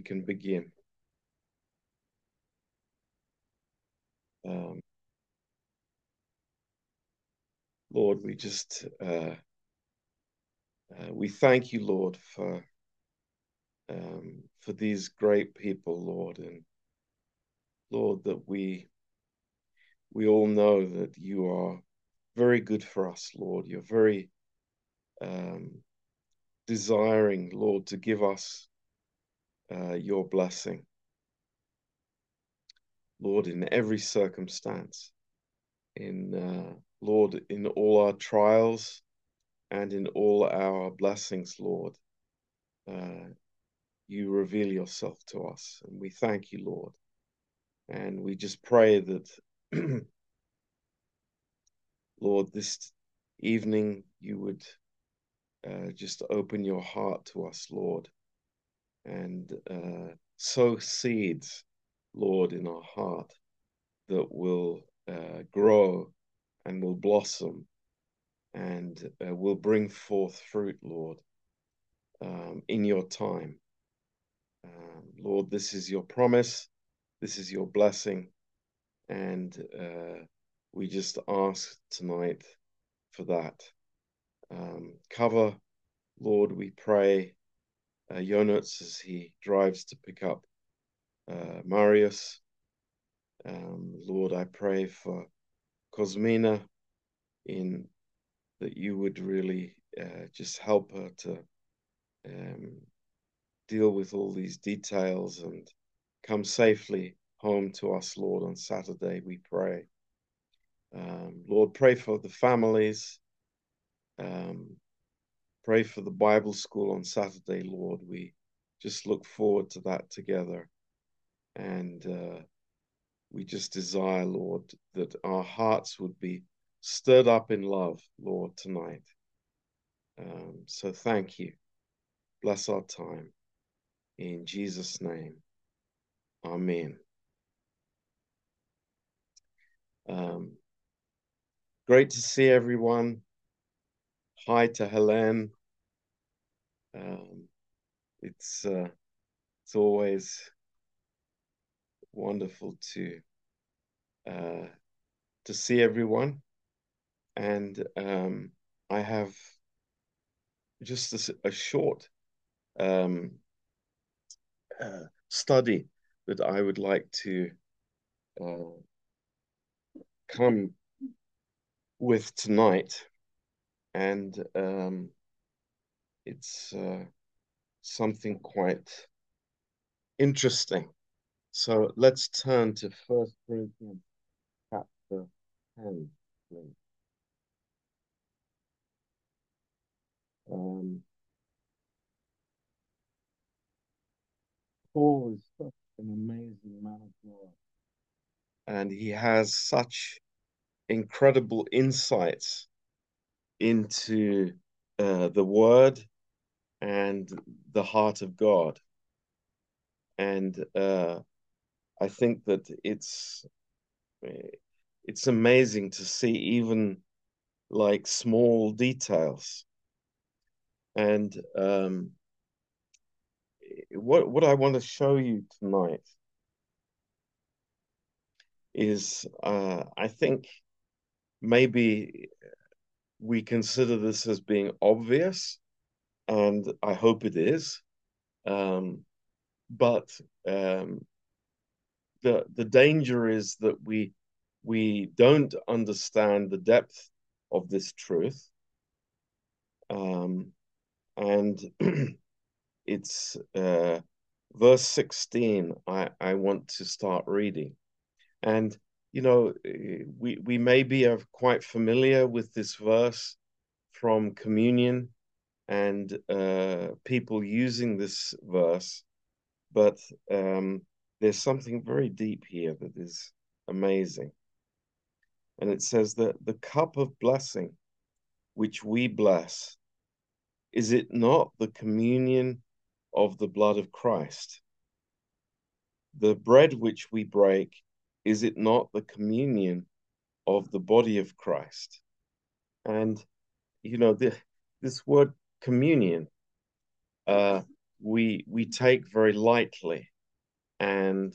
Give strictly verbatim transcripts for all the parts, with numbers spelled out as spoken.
we can begin. Um, Lord, we just, uh, uh, we thank you, Lord, for, um, for these great people, Lord, and Lord, that we, we all know that you are very good for us, Lord. You're very um, desiring, Lord, to give us uh, your blessing, Lord, in every circumstance, in uh, Lord, in all our trials and in all our blessings, Lord, uh, you reveal yourself to us, and we thank you, Lord. And we just pray that, Lord, this evening you would uh, just open your heart to us, Lord, and uh, sow seeds, Lord, in our heart that will uh, grow and will blossom and uh, will bring forth fruit, Lord, um, in your time. Um, Lord, this is your promise. This is your blessing, and uh, we just ask tonight for that. Um, cover, Lord, we pray, uh, Jonuts as he drives to pick up uh, Marius. Um, Lord, I pray for Cosmina, in that you would really uh, just help her to um, deal with all these details and come safely home to us, Lord, on Saturday, we pray. Um, Lord, pray for the families. Um, pray for the Bible school on Saturday, Lord. We just look forward to that together. And uh, we just desire, Lord, that our hearts would be stirred up in love, Lord, tonight. Um, so thank you. Bless our time. In Jesus' name. Amen. Um, great to see everyone. Hi to Helen. Um, it's uh, it's always wonderful to uh, to see everyone, and um, I have just a, a short um, uh, study that I would like to uh, come with tonight. And um, it's uh, something quite interesting. So let's turn to First Corinthians chapter ten, please. Um, Paul is such an amazing man of God, and he has such incredible insights into uh, the Word and the heart of God. And uh, I think that it's it's amazing to see even like small details. And um, what what I want to show you tonight is uh, I think maybe we consider this as being obvious, and I hope it is. Um, but um, the the danger is that we we don't understand the depth of this truth, um, and it's uh, verse sixteen. I I want to start reading, and you know, we we maybe are quite familiar with this verse from communion and uh, people using this verse, but um, there's something very deep here that is amazing. And it says that the cup of blessing which we bless, is it not the communion of the blood of Christ? The bread which we break, is it not the communion of the body of Christ? And, you know, the, this word communion, uh, we we take very lightly, and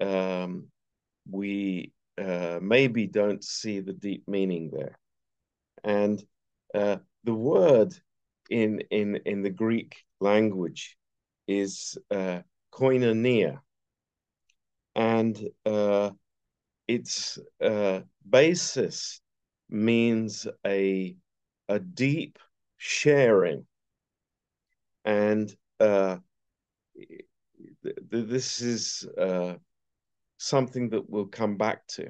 um, we uh, maybe don't see the deep meaning there. And uh, the word in in in the Greek language is uh, koinonia, and uh, its uh, basis means a a deep sharing. And uh, th th this is uh, something that we'll come back to.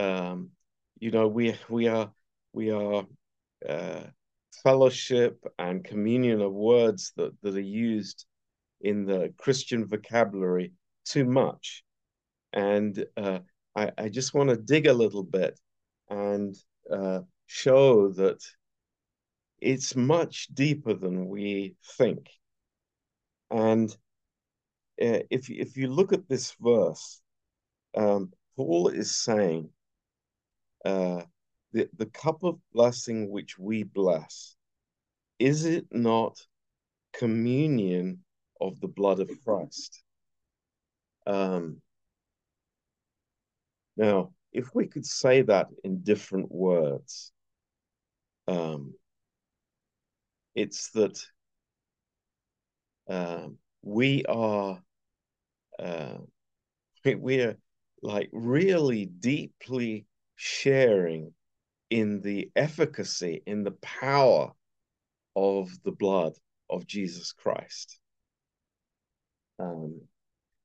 Um, you know, we we are we are uh, fellowship and communion of words that that are used in the Christian vocabulary too much, and uh, I, I just want to dig a little bit and uh, show that it's much deeper than we think. And uh, if, if you look at this verse, um, Paul is saying, uh, the, the cup of blessing which we bless, is it not communion of the blood of Christ? Um, now, if we could say that in different words, um, it's that uh, we are uh, we are like really deeply sharing in the efficacy, in the power of the blood of Jesus Christ. Um,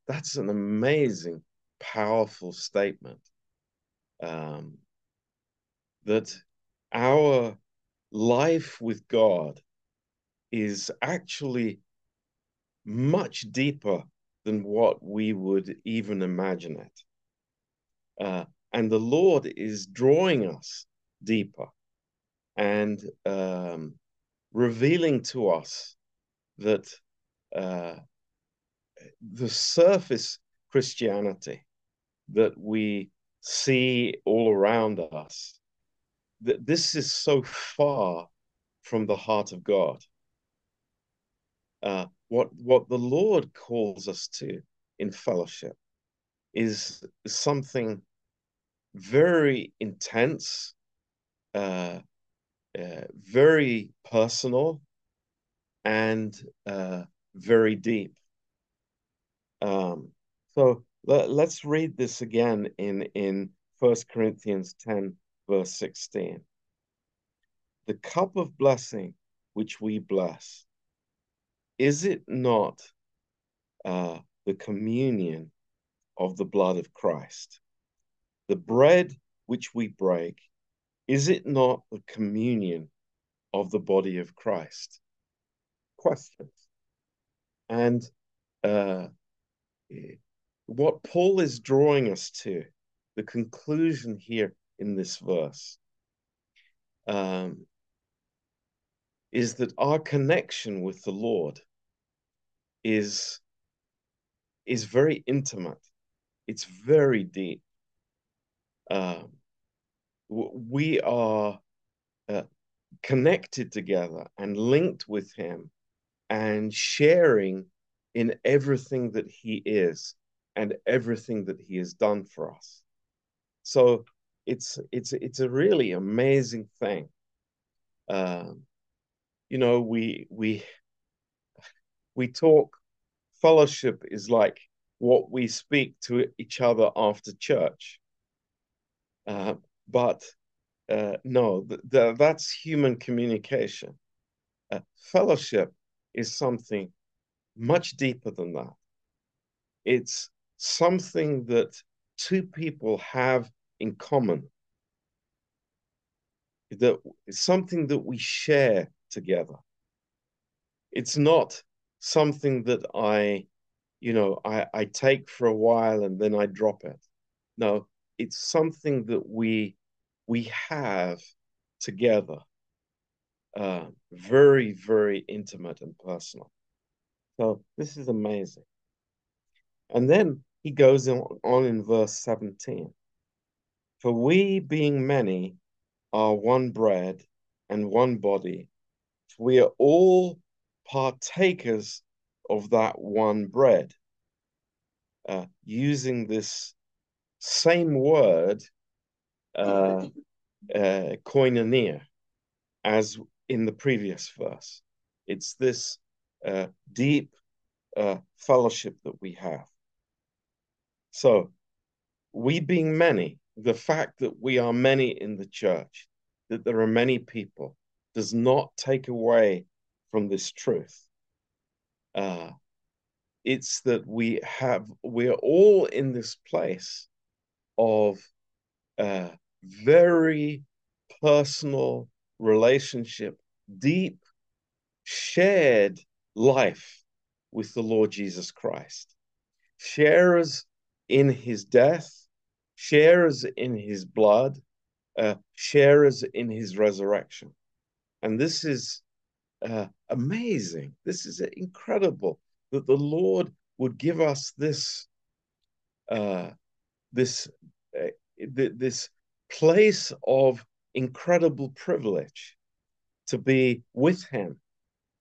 that's an amazing, powerful statement, um, that our life with God is actually much deeper than what we would even imagine it. Uh, and the Lord is drawing us deeper and um, revealing to us that uh, the surface Christianity that we see all around us, that this is so far from the heart of God. Uh, what what the Lord calls us to in fellowship is something very intense, uh, uh, very personal, and uh, very deep. Um, so let, let's read this again in in First Corinthians ten verse sixteen. The cup of blessing which we bless, is it not uh, the communion of the blood of Christ? The bread which we break, is it not the communion of the body of Christ? Questions. And uh, what Paul is drawing us to, the conclusion here in this verse, um, is that our connection with the Lord is, is very intimate. It's very deep. Um, we are uh, connected together and linked with Him and sharing in everything that He is and everything that He has done for us. So it's, it's, it's a really amazing thing. Um, You know, we we we talk. Fellowship is like what we speak to each other after church. Uh, but uh, no, th th that's human communication. Uh, fellowship is something much deeper than that. It's something that two people have in common. That it's something that we share together. It's not something that I, you know, I, I take for a while and then I drop it. No, it's something that we we have together, uh, very, very intimate and personal. So this is amazing. And then he goes on, on in verse seventeen. For we, being many, are one bread and one body, we are all partakers of that one bread. Uh, using this same word, uh, uh, koinonia, as in the previous verse. It's this uh, deep uh, fellowship that we have. So, we being many, the fact that we are many in the church, that there are many people, does not take away from this truth. Uh, it's that we have, we're all in this place of uh, very personal relationship, deep, shared life with the Lord Jesus Christ. Sharers in his death, sharers in his blood, uh, sharers in his resurrection. And this is uh, amazing. This is incredible that the Lord would give us this, uh, this, uh, th this place of incredible privilege to be with him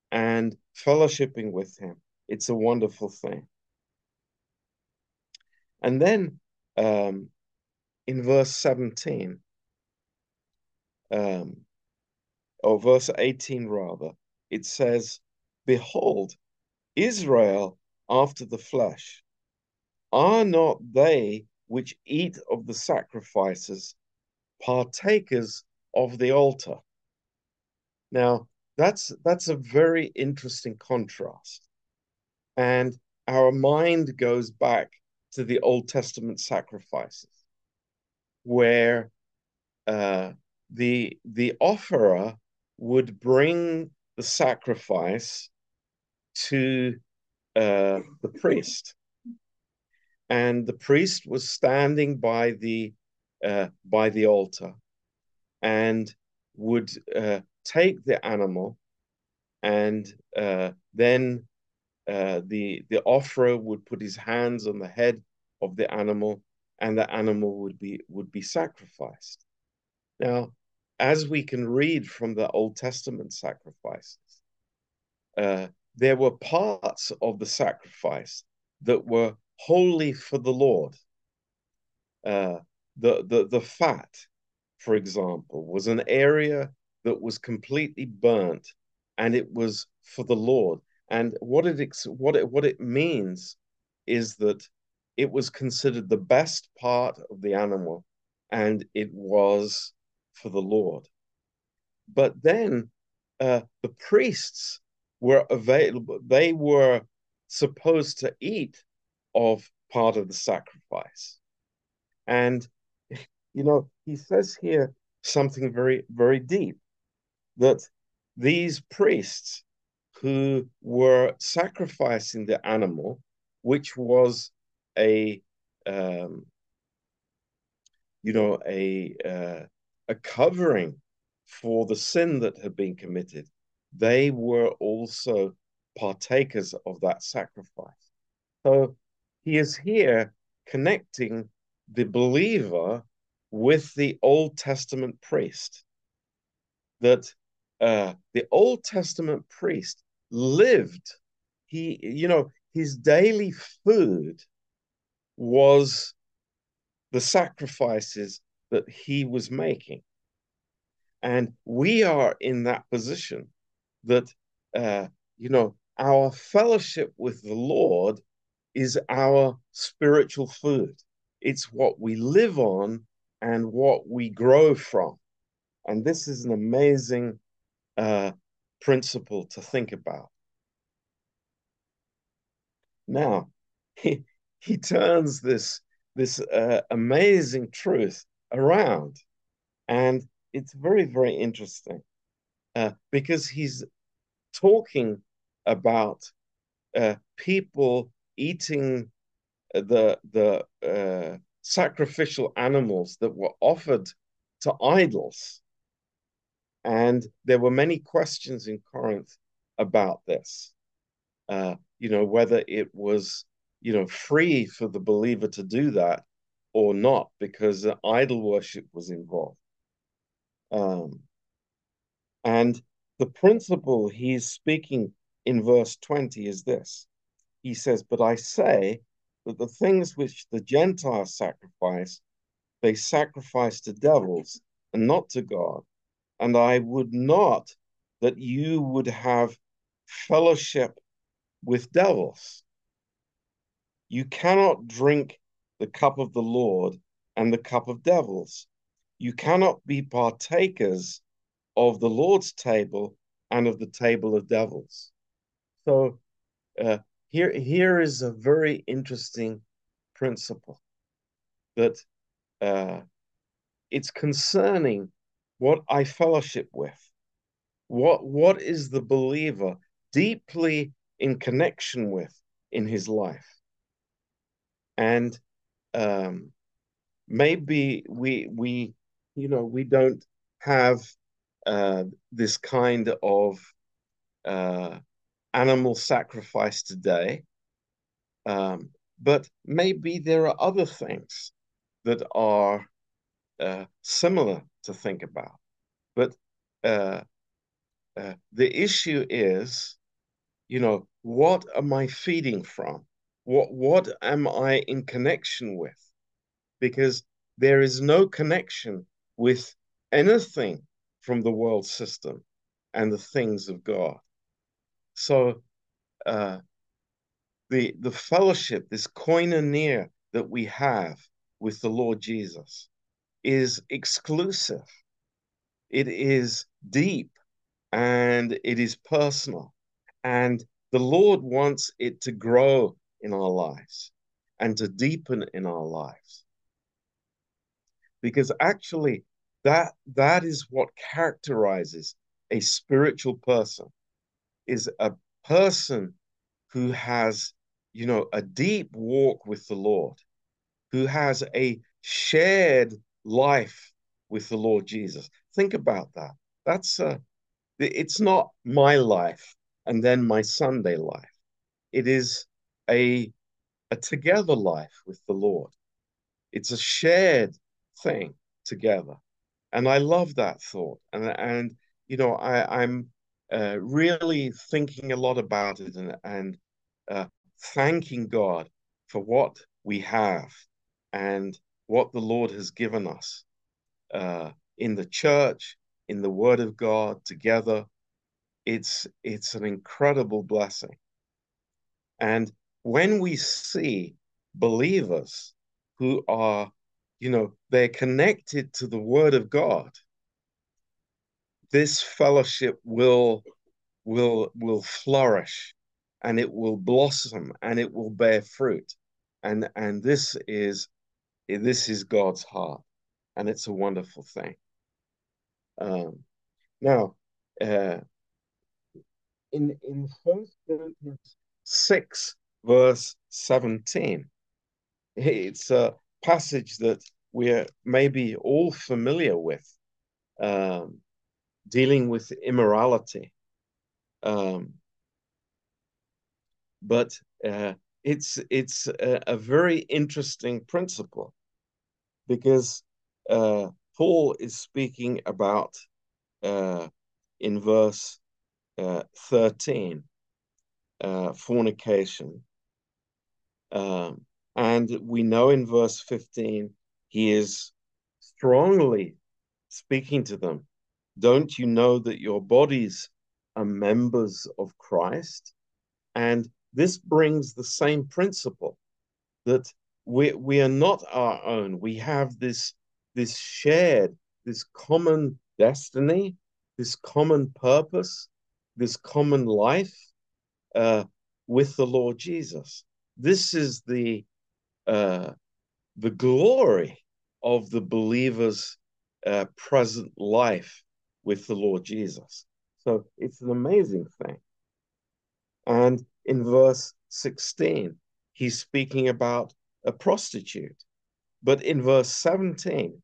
and fellowshipping with him. It's a wonderful thing. And then um, in verse seventeen, um, or verse eighteen rather, it says, behold, Israel after the flesh, are not they which eat of the sacrifices partakers of the altar? Now, that's, that's a very interesting contrast. And our mind goes back to the Old Testament sacrifices, where uh, the, the offerer would bring the sacrifice to uh, the priest. And the priest was standing by the, uh, by the altar and would uh, take the animal, and uh, then uh, the, the offerer would put his hands on the head of the animal, and the animal would be, would be sacrificed. Now, as we can read from the Old Testament sacrifices, uh, there were parts of the sacrifice that were wholly for the Lord. Uh, the, the, the fat, for example, was an area that was completely burnt, and it was for the Lord. And what it, what it, what it means is that it was considered the best part of the animal, and it was for the Lord. But then uh, the priests were available. They were supposed to eat of part of the sacrifice. And, you know, he says here something very, very deep, that these priests who were sacrificing the animal, which was a, um, you know, a, uh, a covering for the sin that had been committed, they were also partakers of that sacrifice. So he is here connecting the believer with the Old Testament priest, that uh, the Old Testament priest lived, he, you know, his daily food was the sacrifices that he was making. And we are in that position, that, uh, you know, our fellowship with the Lord is our spiritual food. It's what we live on and what we grow from. And this is an amazing uh, principle to think about. Now, he, he turns this, this uh, amazing truth around. And it's very, very interesting uh, because he's talking about uh, people eating the, the uh, sacrificial animals that were offered to idols. And there were many questions in Corinth about this, uh, you know, whether it was, you know, free for the believer to do that or not, because idol worship was involved. Um, and the principle he's speaking in verse twenty is this. he says, but I say that the things which the Gentiles sacrifice, they sacrifice to devils and not to God. And I would not that you would have fellowship with devils. You cannot drink the cup of the Lord and the cup of devils. You cannot be partakers of the Lord's table and of the table of devils. So uh, here, here is a very interesting principle that uh, it's concerning what I fellowship with. What, what is the believer deeply in connection with in his life? And um, maybe we, we, you know, we don't have uh, this kind of uh, animal sacrifice today, um, but maybe there are other things that are uh, similar to think about. But uh, uh, the issue is, you know, what am I feeding from? What, what am I in connection with? Because there is no connection with anything from the world system and the things of God. So uh, the, the fellowship, this koinonia that we have with the Lord Jesus is exclusive. It is deep and it is personal. And the Lord wants it to grow in our lives and to deepen in our lives, because actually that that is what characterizes a spiritual person, is a person who has, you know, a deep walk with the Lord, who has a shared life with the Lord Jesus. Think about that. That's a, it's not my life and then my Sunday life. It is A, a together life with the Lord. It's a shared thing together. And I love that thought. And, and you know, I, I'm uh, really thinking a lot about it and, and uh, thanking God for what we have and what the Lord has given us uh, in the church, in the Word of God, together. It's, it's an incredible blessing. And when we see believers who are, you know, they're connected to the Word of God, this fellowship will, will, will flourish and it will blossom and it will bear fruit. And, and this is, this is God's heart, and it's a wonderful thing. Um, now, uh, in, in First Corinthians six, verse seventeen, it's a passage that we're maybe all familiar with, um, dealing with immorality. Um, but uh, it's, it's a, a very interesting principle, because uh, Paul is speaking about, uh, in verse uh, thirteen, uh, fornication. Um, and we know in verse fifteen, he is strongly speaking to them. Don't you know that your bodies are members of Christ? And this brings the same principle, that we, we are not our own. We have this, this shared, this common destiny, this common purpose, this common life uh, with the Lord Jesus. This is the uh, the glory of the believer's uh, present life with the Lord Jesus. So it's an amazing thing. And in verse sixteen, he's speaking about a prostitute. But in verse seventeen,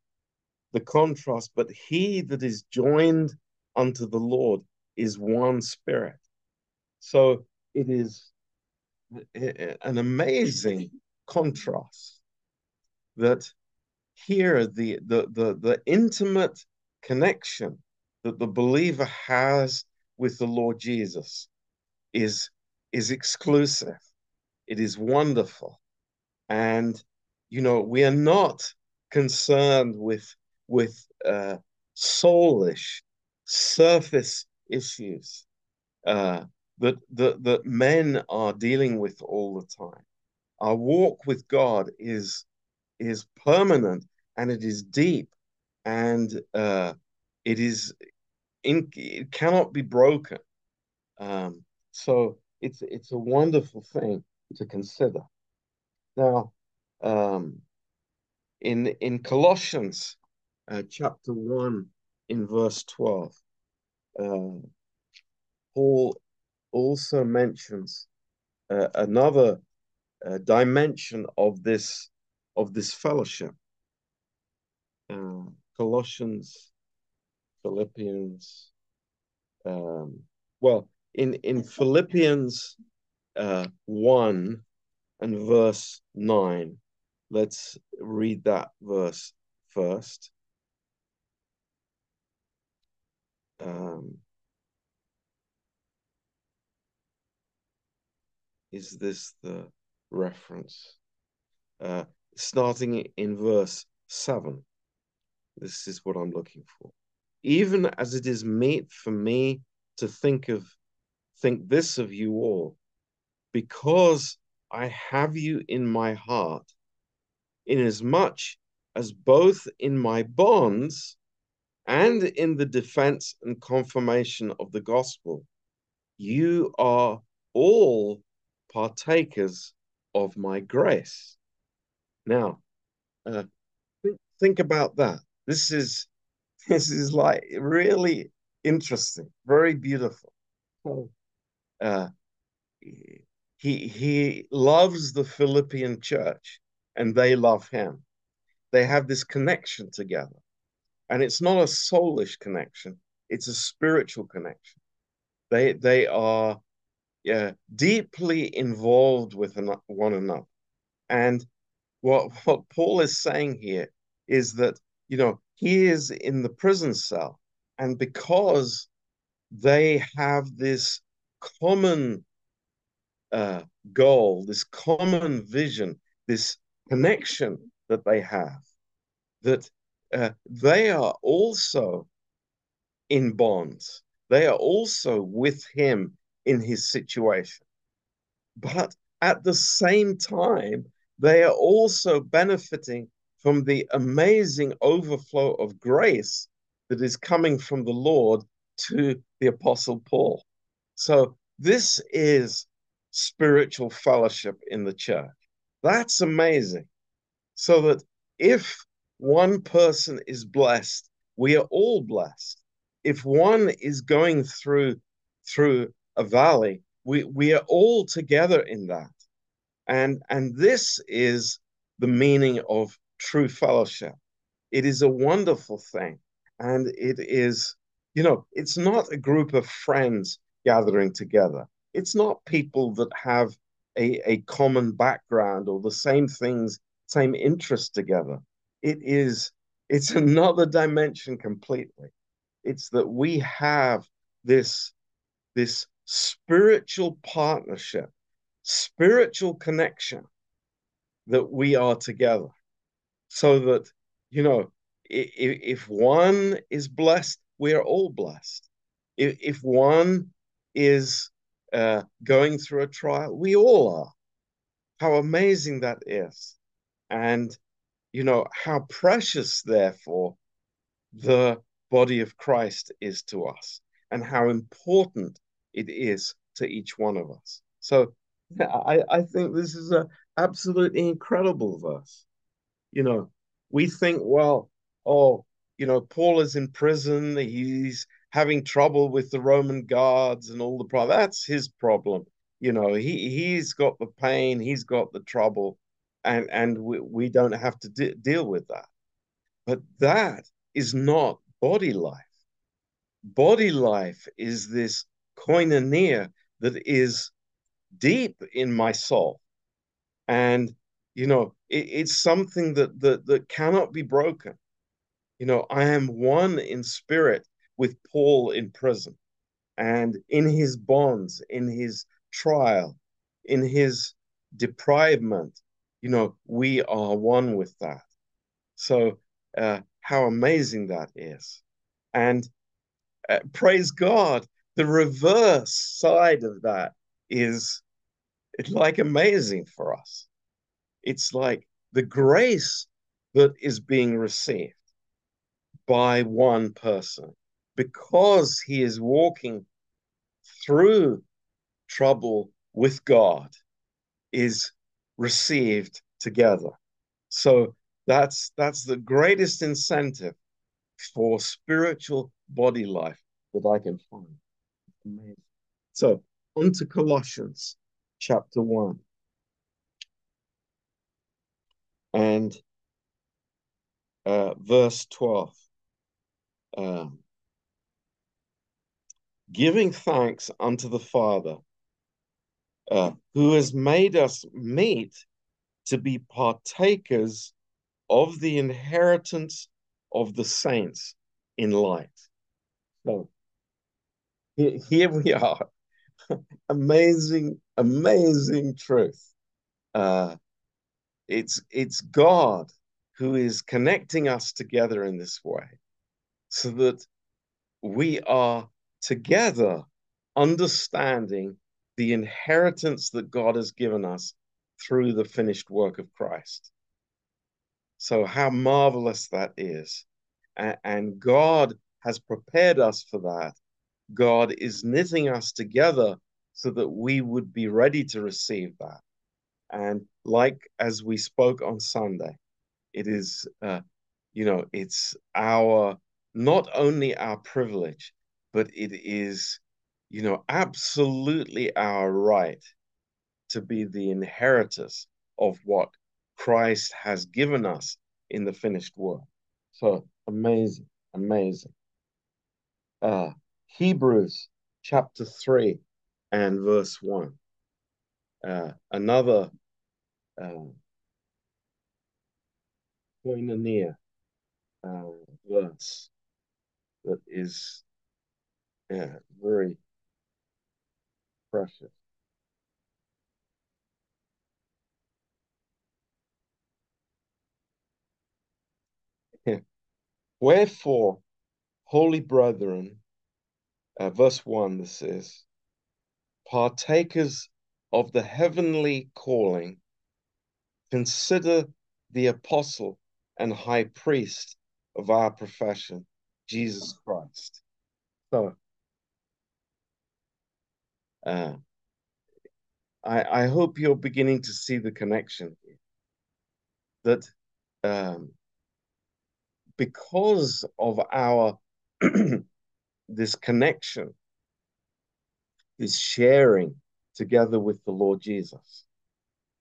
the contrast, but he that is joined unto the Lord is one spirit. So it is an amazing contrast, that here the, the the the intimate connection that the believer has with the Lord Jesus is is exclusive. It is wonderful. And, you know, we are not concerned with, with uh, soulish, surface issues uh, that, that, that men are dealing with all the time. Our walk with God is, is permanent, and it is deep, and uh, it is in, it cannot be broken. Um, so it's it's a wonderful thing to consider. Now, um, in in Colossians uh, chapter one, in verse twelve, uh, Paul also mentions uh, another uh, dimension of this of this fellowship. Uh, Colossians, Philippians, um, well, in, in Philippians uh, one and verse nine, let's read that verse first. Um, is this the reference? Uh, starting in verse seven. This is what I'm looking for. Even as it is meet for me to think of, think this of you all, because I have you in my heart, inasmuch as both in my bonds and in the defense and confirmation of the gospel, you are all partakers of my grace. Now, uh, think, think about that. This is, this is like really interesting, very beautiful. So, uh, he, he loves the Philippian church, and they love him. They have this connection together. And it's not a soulish connection, it's a spiritual connection. They, they are uh, deeply involved with one another. And what, what Paul is saying here is that, you know, he is in the prison cell, and because they have this common uh, goal, this common vision, this connection that they have, that Uh, they are also in bonds. They are also with him in his situation. But at the same time, they are also benefiting from the amazing overflow of grace that is coming from the Lord to the Apostle Paul. So this is spiritual fellowship in the church. That's amazing. So that if one person is blessed, we are all blessed. If one is going through through a valley, we, we are all together in that. And, and this is the meaning of true fellowship. It is a wonderful thing. And it is, you know, it's not a group of friends gathering together. It's not people that have a, a common background or the same things, same interests together. It is, it's another dimension completely. It's that we have this, this spiritual partnership, spiritual connection that we are together. So that, you know, if, if one is blessed, we are all blessed. If, if one is uh, going through a trial, we all are. How amazing that is. And you know, how precious, therefore, the body of Christ is to us, and how important it is to each one of us. So I, I think this is an absolutely incredible verse. You know, we think, well, oh, you know, Paul is in prison. He's having trouble with the Roman guards and all the problem. That's his problem. You know, he, he's got the pain. He's got the trouble. And, and we, we don't have to de deal with that. But that is not body life. Body life is this koinonia that is deep in my soul. And, you know, it, it's something that, that, that cannot be broken. You know, I am one in spirit with Paul in prison, and in his bonds, in his trial, in his deprivement, you know, we are one with that. So uh, how amazing that is. And uh, praise God, the reverse side of that is, it's like amazing for us. It's like the grace that is being received by one person because he is walking through trouble with God is received together. So that's that's the greatest incentive for spiritual body life that I can find. Amazing. So on to Colossians chapter one. And uh, verse twelve, um, giving thanks unto the Father, uh, who has made us meet to be partakers of the inheritance of the saints in light. So here, here we are. Amazing, amazing truth. Uh, It's, it's God who is connecting us together in this way so that we are together understanding the inheritance that God has given us through the finished work of Christ. So how marvelous that is. A- and God has prepared us for that. God is knitting us together so that we would be ready to receive that. And like as we spoke on Sunday, it is, uh, you know, it's our, not only our privilege, but it is, you know, absolutely our right to be the inheritors of what Christ has given us in the finished work. So amazing, amazing. Uh, Hebrews chapter three and verse one. Uh, another um, koinonia uh, verse that is yeah, very precious. Yeah. Wherefore, holy brethren, uh, verse one, this is, partakers of the heavenly calling, consider the apostle and high priest of our profession, Jesus Christ. So, uh, I, I hope you're beginning to see the connection here. That um, because of our, this connection, this sharing, together with the Lord Jesus,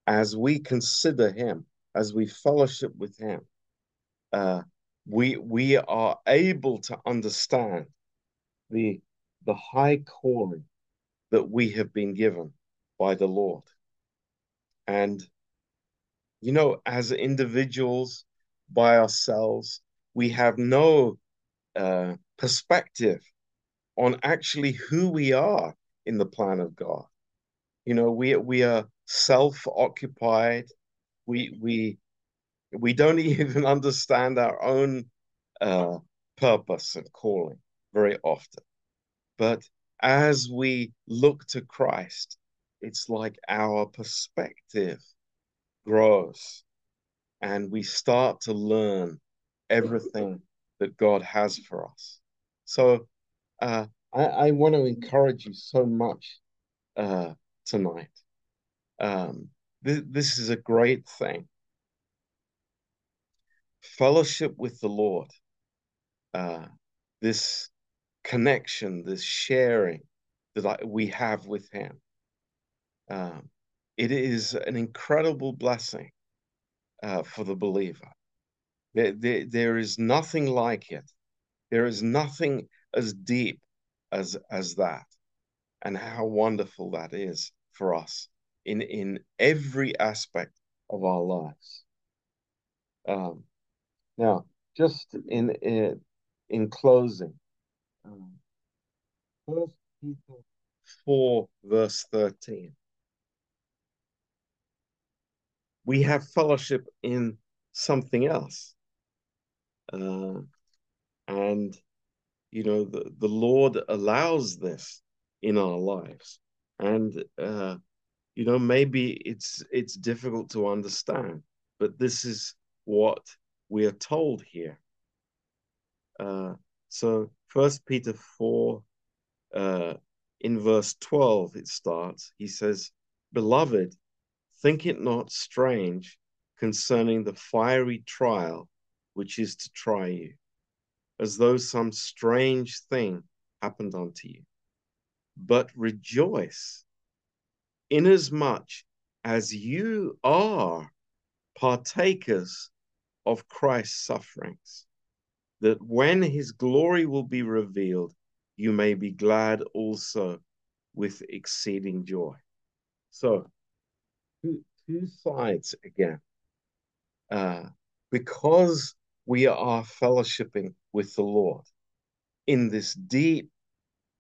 as we consider him, as we fellowship with him, uh, we we are able to understand the the high calling that we have been given by the Lord. And you know, as individuals by ourselves, we have no uh, perspective on actually who we are in the plan of God. You know, we we are self-occupied. We we we don't even understand our own uh, purpose and calling very often. But as we look to Christ, it's like our perspective grows, and we start to learn everything that God has for us. So uh, I, I want to encourage you so much. Uh, Tonight, um, th this is a great thing. Fellowship with the Lord, uh, this connection, this sharing that I, we have with Him, um, it is an incredible blessing uh, for the believer. There, there, there is nothing like it. There is nothing as deep as as that, and how wonderful that is for us in, in every aspect of our lives. Um, now, just in in, in closing, um, First Peter four, verse thirteen. we have fellowship in something else. Uh, and, you know, the, the Lord allows this in our lives. And, uh, you know, maybe it's, it's difficult to understand, but this is what we are told here. Uh, so First Peter four, uh, in verse twelve, it starts, he says, "Beloved, think it not strange concerning the fiery trial which is to try you, as though some strange thing happened unto you. But rejoice, inasmuch as you are partakers of Christ's sufferings, that when his glory will be revealed, you may be glad also with exceeding joy." So, two, two sides again. Uh, because we are fellowshipping with the Lord in this deep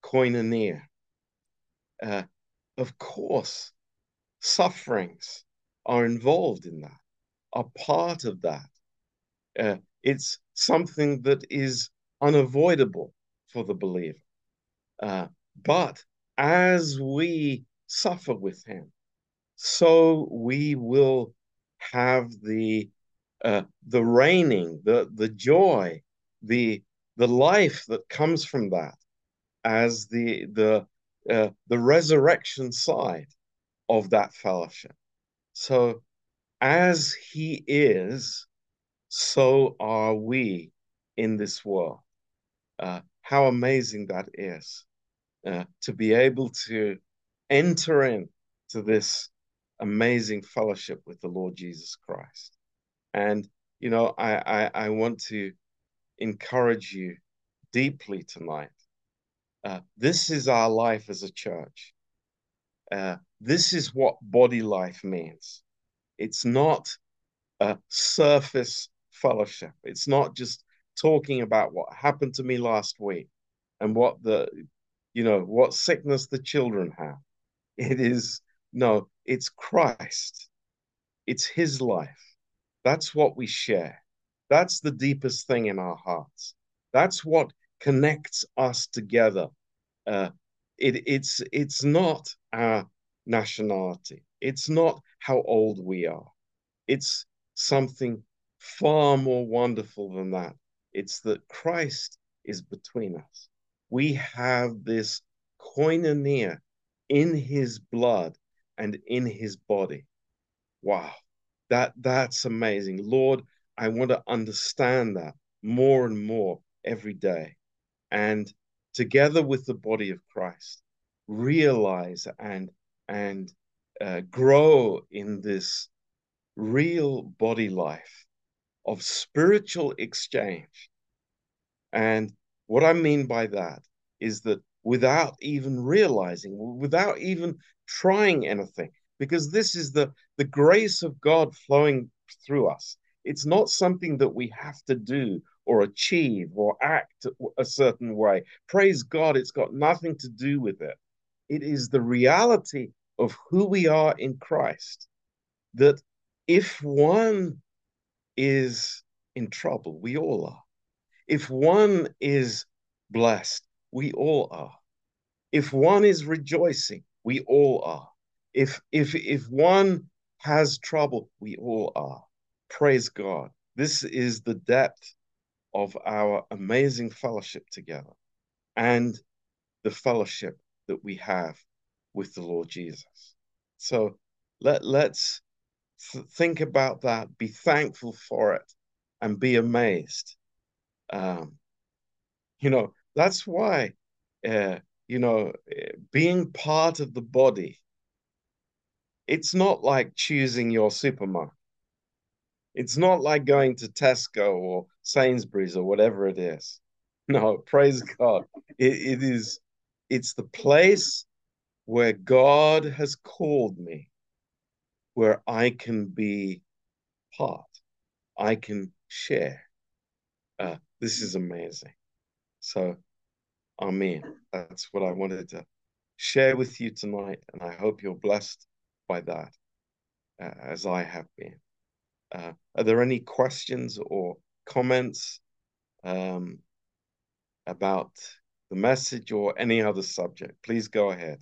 koinonia, uh, of course, sufferings are involved in that, are part of that. Uh, it's something that is unavoidable for the believer. Uh, but as we suffer with him, so we will have the uh, the reigning, the the joy, the the life that comes from that, as the the uh, the resurrection side of that fellowship. So as he is, so are we in this world. Uh, how amazing that is, uh, to be able to enter in to this amazing fellowship with the Lord Jesus Christ. And, you know, I, I, I want to encourage you deeply tonight. Uh, this is our life as a church. Uh, this is what body life means. It's not a surface fellowship. It's not just talking about what happened to me last week and what the, you know, what sickness the children have. It is, no, it's Christ. It's his life. That's what we share. That's the deepest thing in our hearts. That's what connects us together. Uh, it, it's, it's not our nationality. It's not how old we are. It's something far more wonderful than that. It's that Christ is between us. We have this koinonia in his blood and in his body. Wow, that, that's amazing. Lord, I want to understand that more and more every day. And together with the body of Christ, realize and, and uh, grow in this real body life of spiritual exchange. And what I mean by that is that without even realizing, without even trying anything, because this is the, the grace of God flowing through us. It's not something that we have to do or achieve or act a certain way. Praise God, it's got nothing to do with it. It is the reality of who we are in Christ, that if one is in trouble, we all are. If one is blessed, we all are. If one is rejoicing, we all are. If, if, if one has trouble, we all are. Praise God. This is the depth of our amazing fellowship together and the fellowship that we have with the Lord Jesus. So let, let's think about that, be thankful for it, and be amazed. Um, you know, that's why, uh, you know, being part of the body, it's not like choosing your supermarket. It's not like going to Tesco or Sainsbury's or whatever it is. No, praise God. It, it is, it's the place where God has called me, where I can be part, I can share. Uh, this is amazing. So, amen. That's what I wanted to share with you tonight, and I hope you're blessed by that. uh, as I have been. Uh, are there any questions or comments um, about the message or any other subject? Please go ahead.